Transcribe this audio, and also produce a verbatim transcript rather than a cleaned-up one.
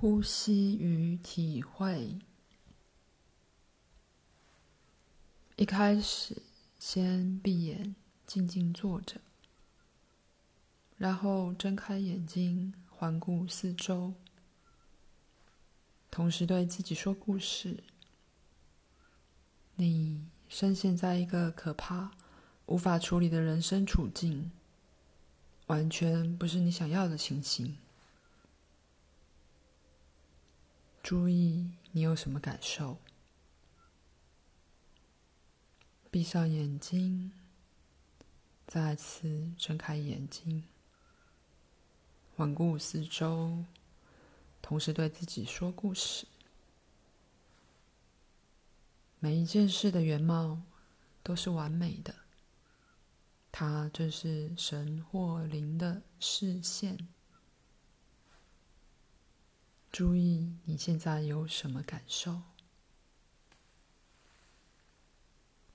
呼吸与体会。一开始先闭眼静静坐着，然后睁开眼睛环顾四周，同时对自己说故事：你深陷在一个可怕无法处理的人生处境，完全不是你想要的情形，注意你有什么感受。闭上眼睛，再次睁开眼睛，环顾四周，同时对自己说故事。每一件事的原貌都是完美的，它正是神或灵的视线。注意你现在有什么感受。